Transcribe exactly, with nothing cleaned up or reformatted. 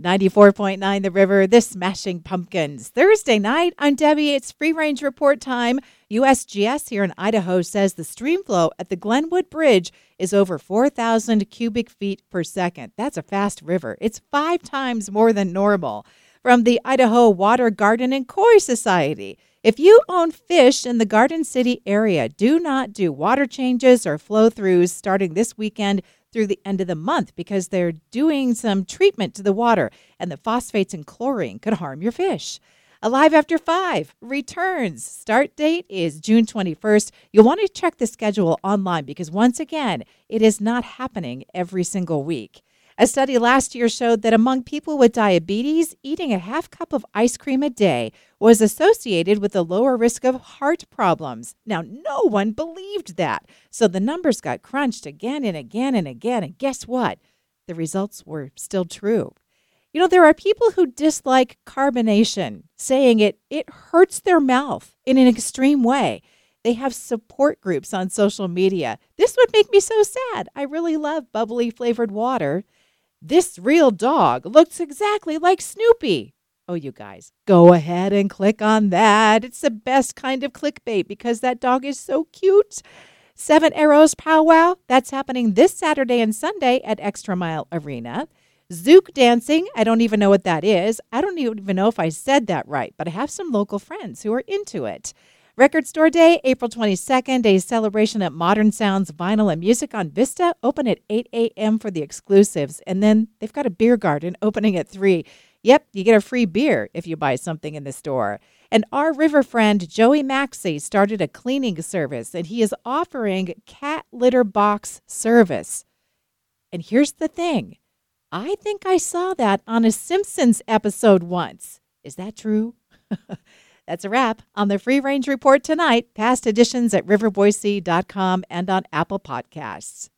ninety-four point nine The River, The Smashing Pumpkins. Thursday night, I'm Debbie. It's Free Range Report time. U S G S here in Idaho says the stream flow at the Glenwood Bridge is over four thousand cubic feet per second. That's a fast river. It's five times more than normal. From the Idaho Water, Garden, and Koi Society. If you own fish in the Garden City area, do not do water changes or flow-throughs starting this weekend through the end of the month because they're doing some treatment to the water, and the phosphates and chlorine could harm your fish. Alive After Five returns. Start date is June twenty-first. You'll want to check the schedule online because, once again, it is not happening every single week. A study last year showed that among people with diabetes, eating a half cup of ice cream a day was associated with a lower risk of heart problems. Now, no one believed that. So the numbers got crunched again and again and again. And guess what? The results were still true. You know, there are people who dislike carbonation, saying it, it hurts their mouth in an extreme way. They have support groups on social media. This would make me so sad. I really love bubbly flavored water. This real dog looks exactly like Snoopy. Oh, you guys, go ahead and click on that. It's the best kind of clickbait because that dog is so cute. Seven Arrows Pow Wow, that's happening this Saturday and Sunday at Extra Mile Arena. Zouk dancing, I don't even know what that is. I don't even know if I said that right, but I have some local friends who are into it. Record Store Day, April twenty-second, a celebration at Modern Sounds, Vinyl and Music on Vista, open at eight a.m. for the exclusives. And then they've got a beer garden opening at three. Yep, you get a free beer if you buy something in the store. And our river friend, Joey Maxey, started a cleaning service, and he is offering cat litter box service. And here's the thing. I think I saw that on a Simpsons episode once. Is that true? That's a wrap on the Free Range Report tonight. Past editions at river boise dot com and on Apple Podcasts.